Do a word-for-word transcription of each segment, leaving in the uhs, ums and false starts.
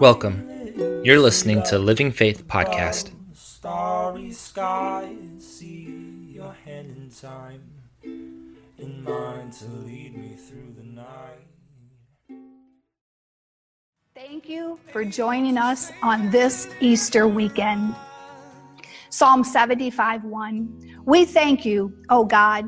Welcome. You're listening to Living Faith Podcast. Starry sky and see your hand in time and mine to lead me through the night. Thank you for joining us on this Easter weekend. Psalm seventy-five one. We thank you, O God.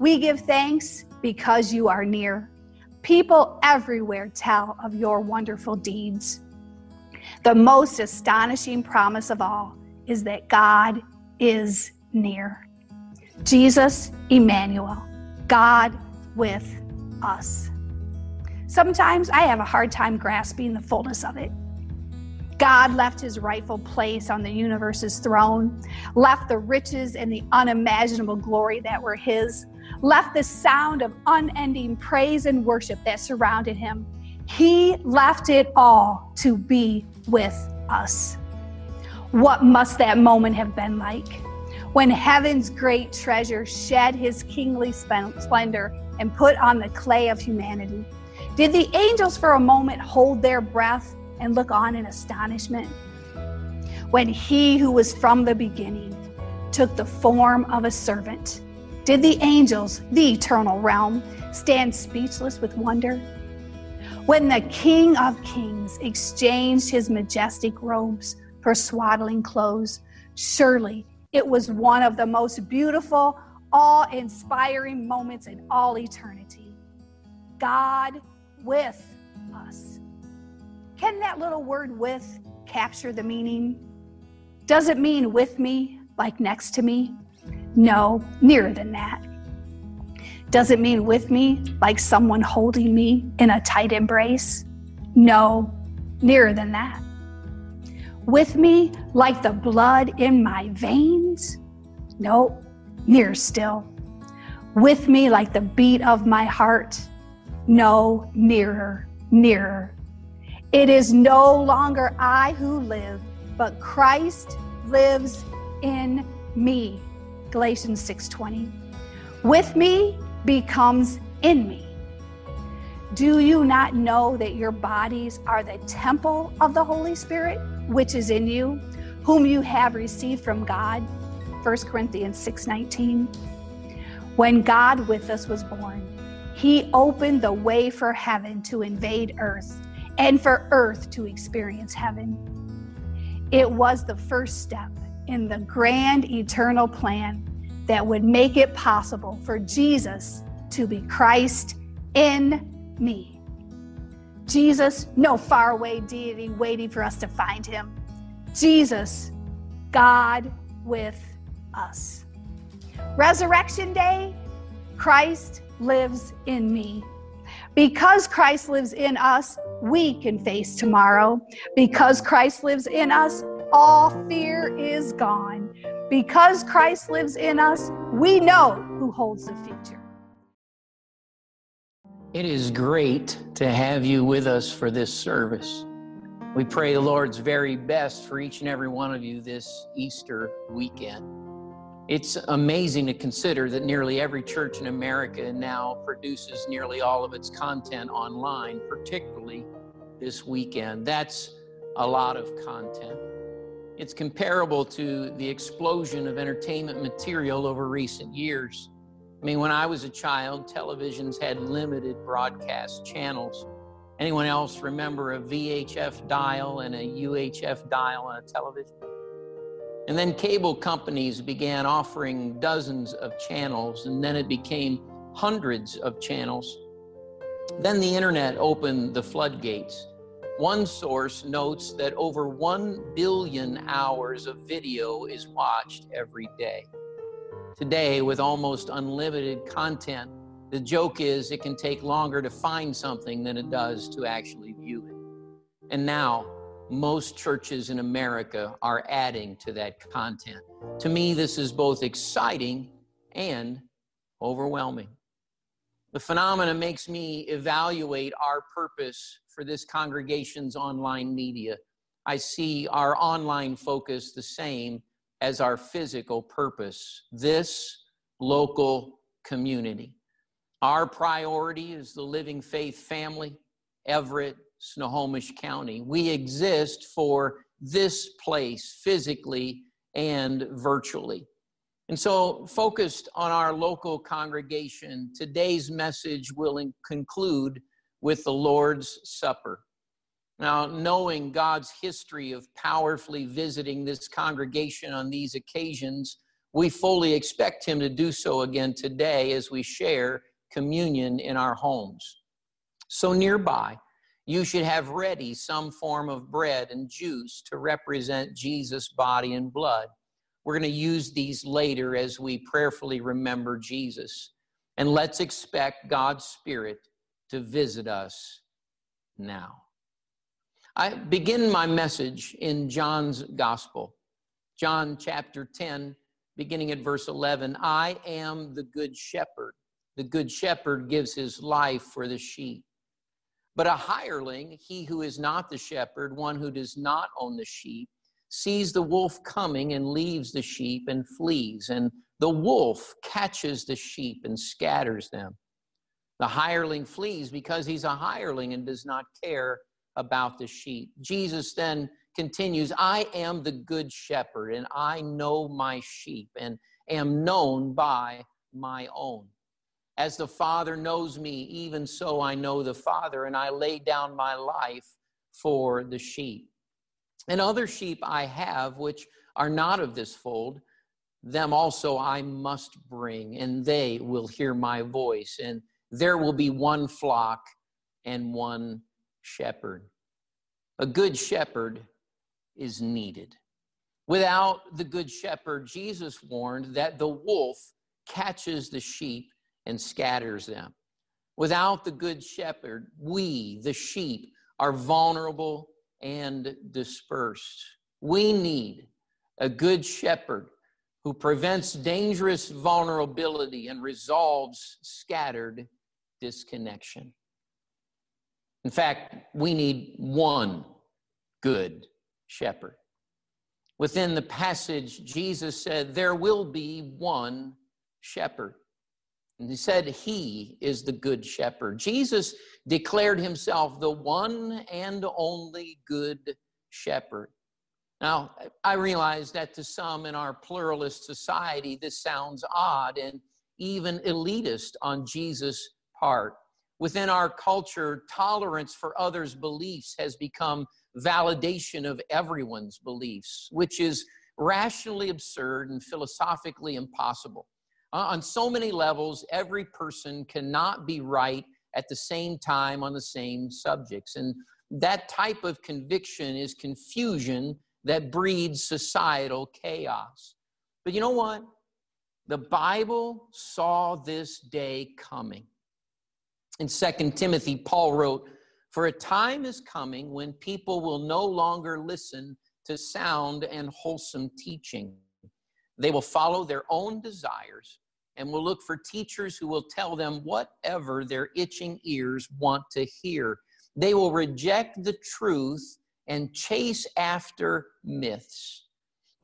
We give thanks because you are near. People everywhere tell of your wonderful deeds. The most astonishing promise of all is that God is near. Jesus, Emmanuel, God with us. Sometimes I have a hard time grasping the fullness of it. God left his rightful place on the universe's throne, left the riches and the unimaginable glory that were his, left the sound of unending praise and worship that surrounded him. He left it all to be with us. What must that moment have been like when heaven's great treasure shed his kingly splendor and put on the clay of humanity? Did the angels for a moment hold their breath and look on in astonishment? When he who was from the beginning took the form of a servant, did the angels, the eternal realm, stand speechless with wonder? When the King of Kings exchanged his majestic robes for swaddling clothes, surely it was one of the most beautiful, awe-inspiring moments in all eternity. God with us. Can that little word with capture the meaning? Does it mean with me, like next to me? No, nearer than that. Does it mean with me, like someone holding me in a tight embrace? No, nearer than that. With me like the blood in my veins? Nope, nearer still. With me like the beat of my heart? No, nearer, nearer. It is no longer I who live, but Christ lives in me. Galatians six twenty. With me becomes in me. Do you not know that your bodies are the temple of the Holy Spirit, which is in you, whom you have received from God? First Corinthians six nineteen. When God with us was born, he opened the way for heaven to invade earth and for earth to experience heaven. It was the first step in the grand eternal plan that would make it possible for Jesus to be Christ in me. Jesus, no faraway deity waiting for us to find him. Jesus, God with us. Resurrection Day, Christ lives in me. Because Christ lives in us, we can face tomorrow. Because Christ lives in us, all fear is gone. Because Christ lives in us, we know who holds the future. It is great to have you with us for this service. We pray the Lord's very best for each and every one of you this Easter weekend. It's amazing to consider that nearly every church in America now produces nearly all of its content online, particularly this weekend. That's a lot of content. It's comparable to the explosion of entertainment material over recent years. I mean, when I was a child, televisions had limited broadcast channels. Anyone else remember a V H F dial and a U H F dial on a television? And then cable companies began offering dozens of channels, and then it became hundreds of channels. Then the internet opened the floodgates. One source notes that over one billion hours of video is watched every day. Today, with almost unlimited content, the joke is it can take longer to find something than it does to actually view it. And now, most churches in America are adding to that content. To me, this is both exciting and overwhelming. The phenomena makes me evaluate our purpose for this congregation's online media. I see our online focus the same as our physical purpose, this local community. Our priority is the Living Faith Family, Everett, Snohomish County. We exist for this place physically and virtually. And so, focused on our local congregation, today's message will conclude with the Lord's Supper. Now, knowing God's history of powerfully visiting this congregation on these occasions, we fully expect Him to do so again today as we share communion in our homes. So nearby, you should have ready some form of bread and juice to represent Jesus' body and blood. We're going to use these later as we prayerfully remember Jesus. And let's expect God's Spirit to visit us now. I begin my message in John's Gospel, John chapter ten, beginning at verse eleven. I am the good shepherd. The good shepherd gives his life for the sheep. But a hireling, he who is not the shepherd, one who does not own the sheep, sees the wolf coming and leaves the sheep and flees, and the wolf catches the sheep and scatters them. The hireling flees because he's a hireling and does not care about the sheep. Jesus then continues, I am the good shepherd, and I know my sheep, and am known by my own. As the Father knows me, even so I know the Father, and I lay down my life for the sheep. And other sheep I have, which are not of this fold, them also I must bring, and they will hear my voice, and there will be one flock and one shepherd. A good shepherd is needed. Without the good shepherd, Jesus warned that the wolf catches the sheep and scatters them. Without the good shepherd, we, the sheep, are vulnerable and dispersed. We need a good shepherd who prevents dangerous vulnerability and resolves scattered disconnection. In fact, we need one good shepherd. Within the passage, Jesus said, there will be one shepherd. And he said, he is the good shepherd. Jesus declared himself the one and only good shepherd. Now, I realize that to some in our pluralist society, this sounds odd and even elitist on Jesus' part. Within our culture, tolerance for others' beliefs has become validation of everyone's beliefs, which is rationally absurd and philosophically impossible. On so many levels, every person cannot be right at the same time on the same subjects. And that type of conviction is confusion that breeds societal chaos. But you know what? The Bible saw this day coming. In Second Timothy, Paul wrote, for a time is coming when people will no longer listen to sound and wholesome teaching. They will follow their own desires and will look for teachers who will tell them whatever their itching ears want to hear. They will reject the truth and chase after myths.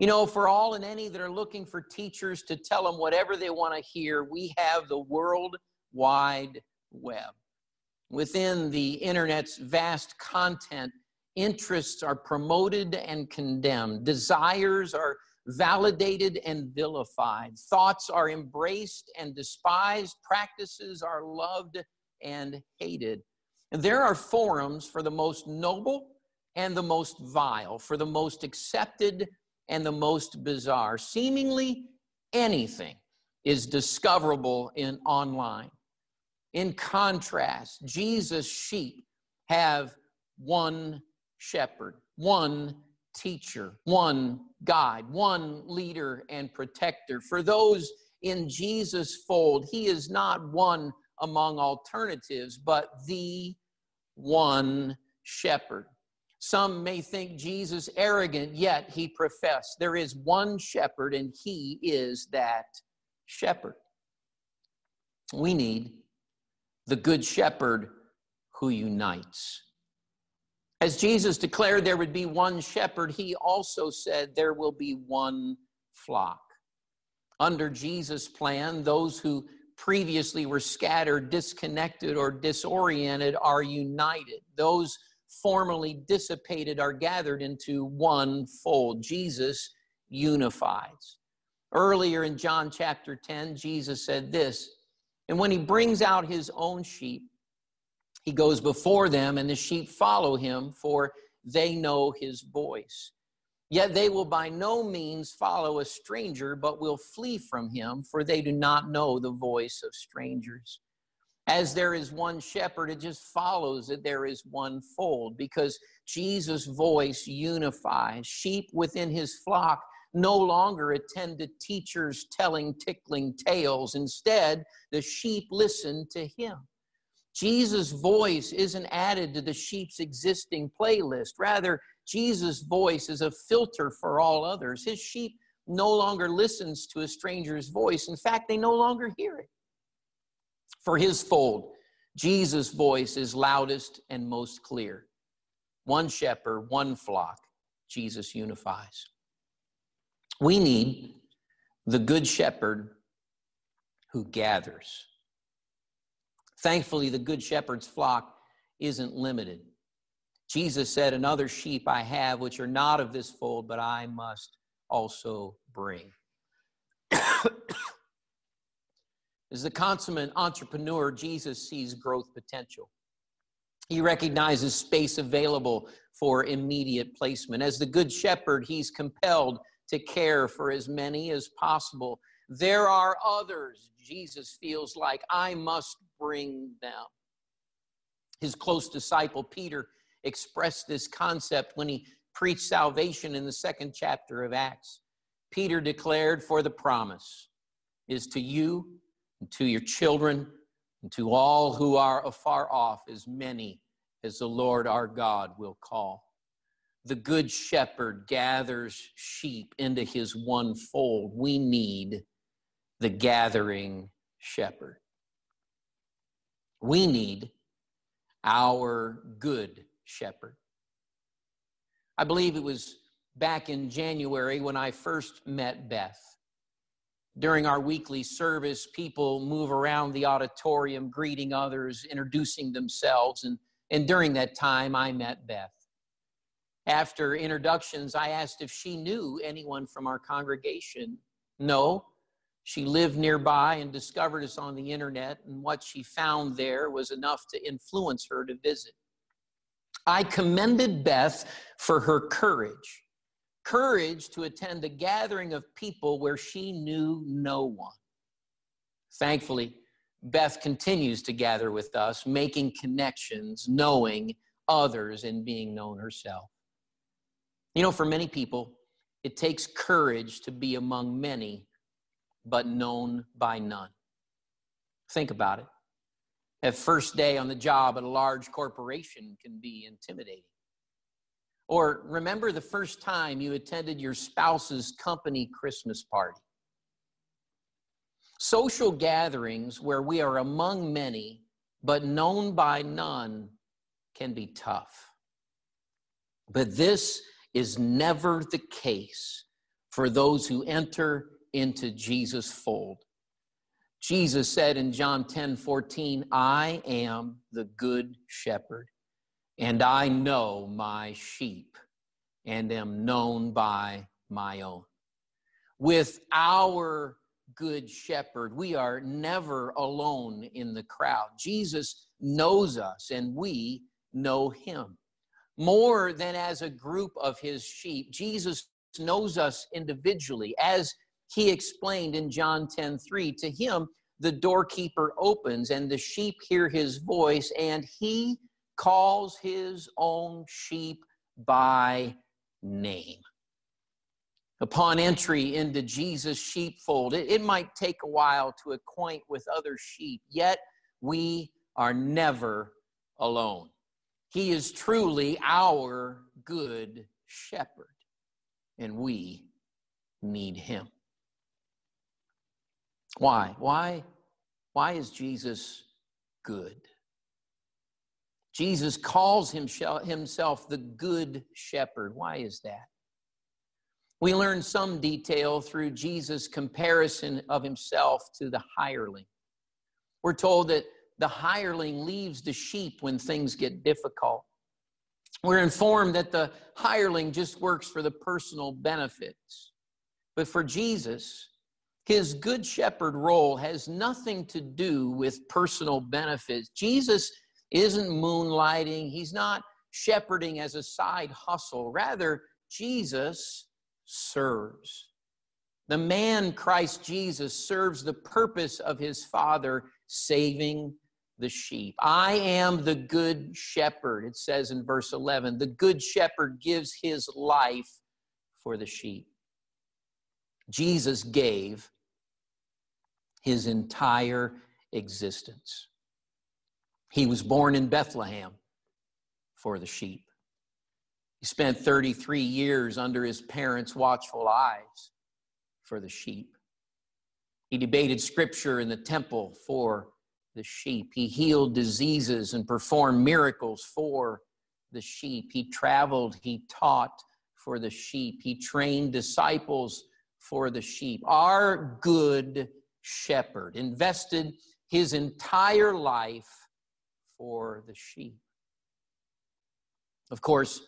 You know, for all and any that are looking for teachers to tell them whatever they want to hear, we have the World Wide Web. Within the internet's vast content, interests are promoted and condemned. Desires are validated and vilified. Thoughts are embraced and despised. Practices are loved and hated. And there are forums for the most noble and the most vile, for the most accepted and the most bizarre. Seemingly anything is discoverable in online. In contrast, Jesus' sheep have one shepherd, one teacher, one guide, one leader and protector. For those in Jesus' fold, he is not one among alternatives, but the one shepherd. Some may think Jesus arrogant, yet he professed, there is one shepherd and he is that shepherd. We need the good shepherd who unites. As Jesus declared there would be one shepherd, he also said there will be one flock. Under Jesus' plan, those who previously were scattered, disconnected, or disoriented are united. Those formerly dissipated are gathered into one fold. Jesus unifies. Earlier in John chapter ten, Jesus said this, and when he brings out his own sheep, he goes before them, and the sheep follow him, for they know his voice. Yet they will by no means follow a stranger, but will flee from him, for they do not know the voice of strangers. As there is one shepherd, it just follows that there is one fold, because Jesus' voice unifies. Sheep within his flock no longer attend to teachers telling tickling tales. Instead, the sheep listen to him. Jesus' voice isn't added to the sheep's existing playlist. Rather, Jesus' voice is a filter for all others. His sheep no longer listens to a stranger's voice. In fact, they no longer hear it. For his fold, Jesus' voice is loudest and most clear. One shepherd, one flock, Jesus unifies. We need the good shepherd who gathers. Thankfully, the good shepherd's flock isn't limited. Jesus said, "And other sheep I have, which are not of this fold, but I must also bring." As the consummate entrepreneur, Jesus sees growth potential. He recognizes space available for immediate placement. As the good shepherd, he's compelled to care for as many as possible. There are others, Jesus feels like, I must bring them. His close disciple Peter expressed this concept when he preached salvation in the second chapter of Acts. Peter declared, "For the promise is to you and to your children and to all who are afar off, as many as the Lord our God will call." The good shepherd gathers sheep into his one fold. We need the gathering shepherd. We need our good shepherd. I believe it was back in January when I first met Beth. During our weekly service, people move around the auditorium, greeting others, introducing themselves, and, and during that time, I met Beth. After introductions, I asked if she knew anyone from our congregation. No, she lived nearby and discovered us on the internet, and what she found there was enough to influence her to visit. I commended Beth for her courage, courage to attend a gathering of people where she knew no one. Thankfully, Beth continues to gather with us, making connections, knowing others, and being known herself. You know, for many people, it takes courage to be among many, but known by none. Think about it. That first day on the job at a large corporation can be intimidating. Or remember the first time you attended your spouse's company Christmas party. Social gatherings where we are among many, but known by none, can be tough. But this is never the case for those who enter into Jesus' fold. Jesus said in John ten fourteen, "I am the good shepherd, and I know my sheep, and am known by my own." With our good shepherd, we are never alone in the crowd. Jesus knows us, and we know him. More than as a group of his sheep, Jesus knows us individually. As he explained in John ten three, to him the doorkeeper opens, and the sheep hear his voice, and he calls his own sheep by name. Upon entry into Jesus' sheepfold, it, it might take a while to acquaint with other sheep, yet we are never alone. He is truly our good shepherd, and we need him. Why? Why? Why is Jesus good? Jesus calls himself the good shepherd. Why is that? We learn some detail through Jesus' comparison of himself to the hireling. We're told that the hireling leaves the sheep when things get difficult. We're informed that the hireling just works for the personal benefits. But for Jesus, his good shepherd role has nothing to do with personal benefits. Jesus isn't moonlighting. He's not shepherding as a side hustle. Rather, Jesus serves. The man Christ Jesus serves the purpose of his Father, saving the sheep. I am the good shepherd, it says in verse eleven. The good shepherd gives his life for the sheep. Jesus gave his entire existence. He was born in Bethlehem for the sheep. He spent thirty-three years under his parents' watchful eyes for the sheep. He debated scripture in the temple for the sheep. He healed diseases and performed miracles for the sheep. He traveled, he taught for the sheep. He trained disciples for the sheep. Our good shepherd invested his entire life for the sheep. Of course,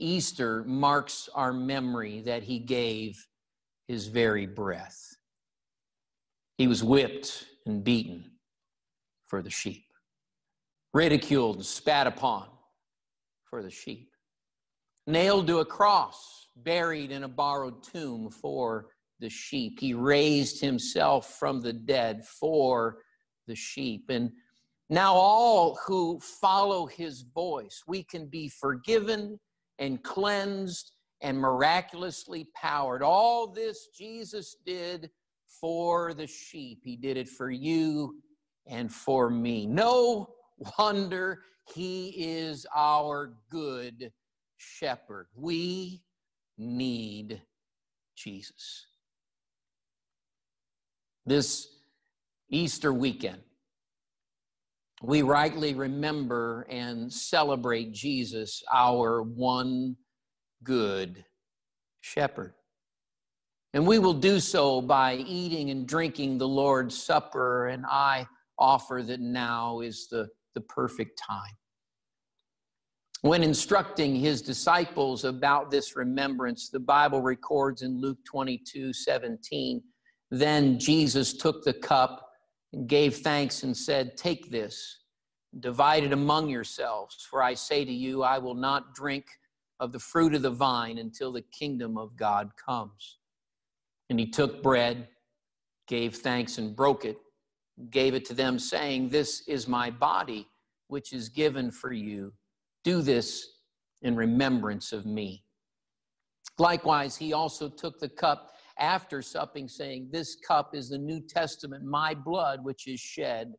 Easter marks our memory that he gave his very breath. He was whipped and beaten for the sheep, ridiculed and spat upon for the sheep, nailed to a cross, buried in a borrowed tomb for the sheep. He raised himself from the dead for the sheep. And now all who follow his voice, we can be forgiven and cleansed and miraculously powered. All this Jesus did for the sheep. He did it for you and for me. No wonder he is our good shepherd. We need Jesus. This Easter weekend, we rightly remember and celebrate Jesus, our one good shepherd. And we will do so by eating and drinking the Lord's Supper, and I offer that now is the, the perfect time. When instructing his disciples about this remembrance, the Bible records in Luke twenty-two seventeen, then Jesus took the cup and gave thanks and said, take this, divide it among yourselves, for I say to you, I will not drink of the fruit of the vine until the kingdom of God comes. And he took bread, gave thanks and broke it, gave it to them saying, this is my body, which is given for you. Do this in remembrance of me. Likewise, he also took the cup after supping saying, this cup is the New Testament, my blood, which is shed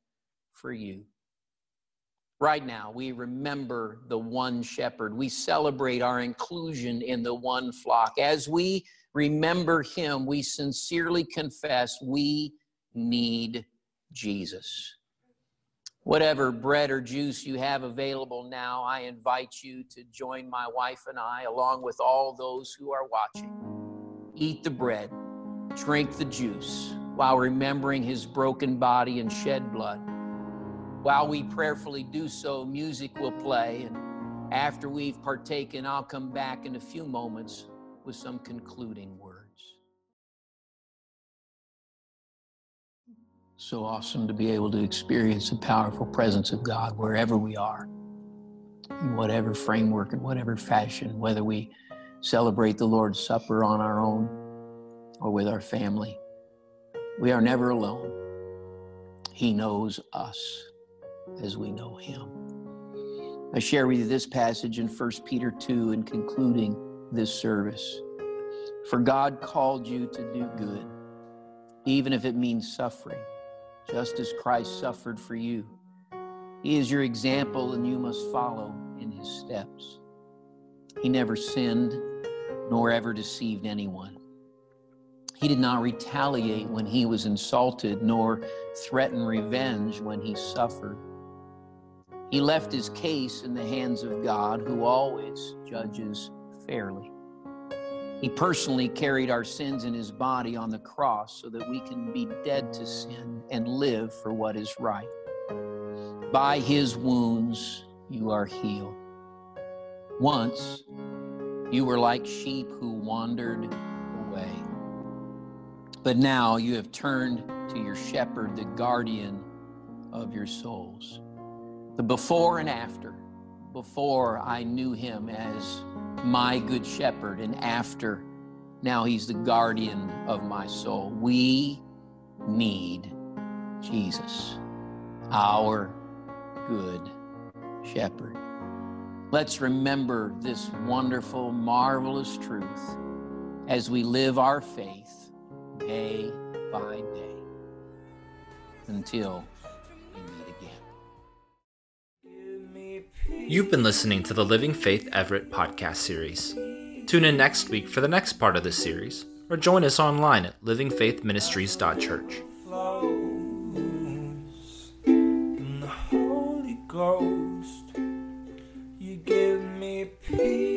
for you. Right now, we remember the one shepherd. We celebrate our inclusion in the one flock. As we remember him, we sincerely confess we need Jesus. Whatever bread or juice you have available now, I invite you to join my wife and I, along with all those who are watching. Eat the bread, drink the juice, while remembering his broken body and shed blood. While we prayerfully do so, music will play, and after we've partaken, I'll come back in a few moments with some concluding words. So awesome to be able to experience the powerful presence of God wherever we are, in whatever framework, in whatever fashion, whether we celebrate the Lord's Supper on our own or with our family. We are never alone. He knows us as we know him. I share with you this passage in First Peter two in concluding this service. For God called you to do good, even if it means suffering, just as Christ suffered for you. He is your example, and you must follow in his steps. He never sinned, nor ever deceived anyone. He did not retaliate when he was insulted, nor threaten revenge when he suffered. He left his case in the hands of God, who always judges fairly. He personally carried our sins in his body on the cross so that we can be dead to sin and live for what is right. By his wounds, you are healed. Once, you were like sheep who wandered away. But now you have turned to your shepherd, the guardian of your souls. The before and after. Before, I knew him as my good shepherd, and after, now he's the guardian of my soul. We need Jesus, our good shepherd. Let's remember this wonderful, marvelous truth as we live our faith day by day until we meet again. You've been listening to the Living Faith Everett podcast series. Tune in next week for the next part of this series, or join us online at living faith ministries dot church. Ghost, you give me peace.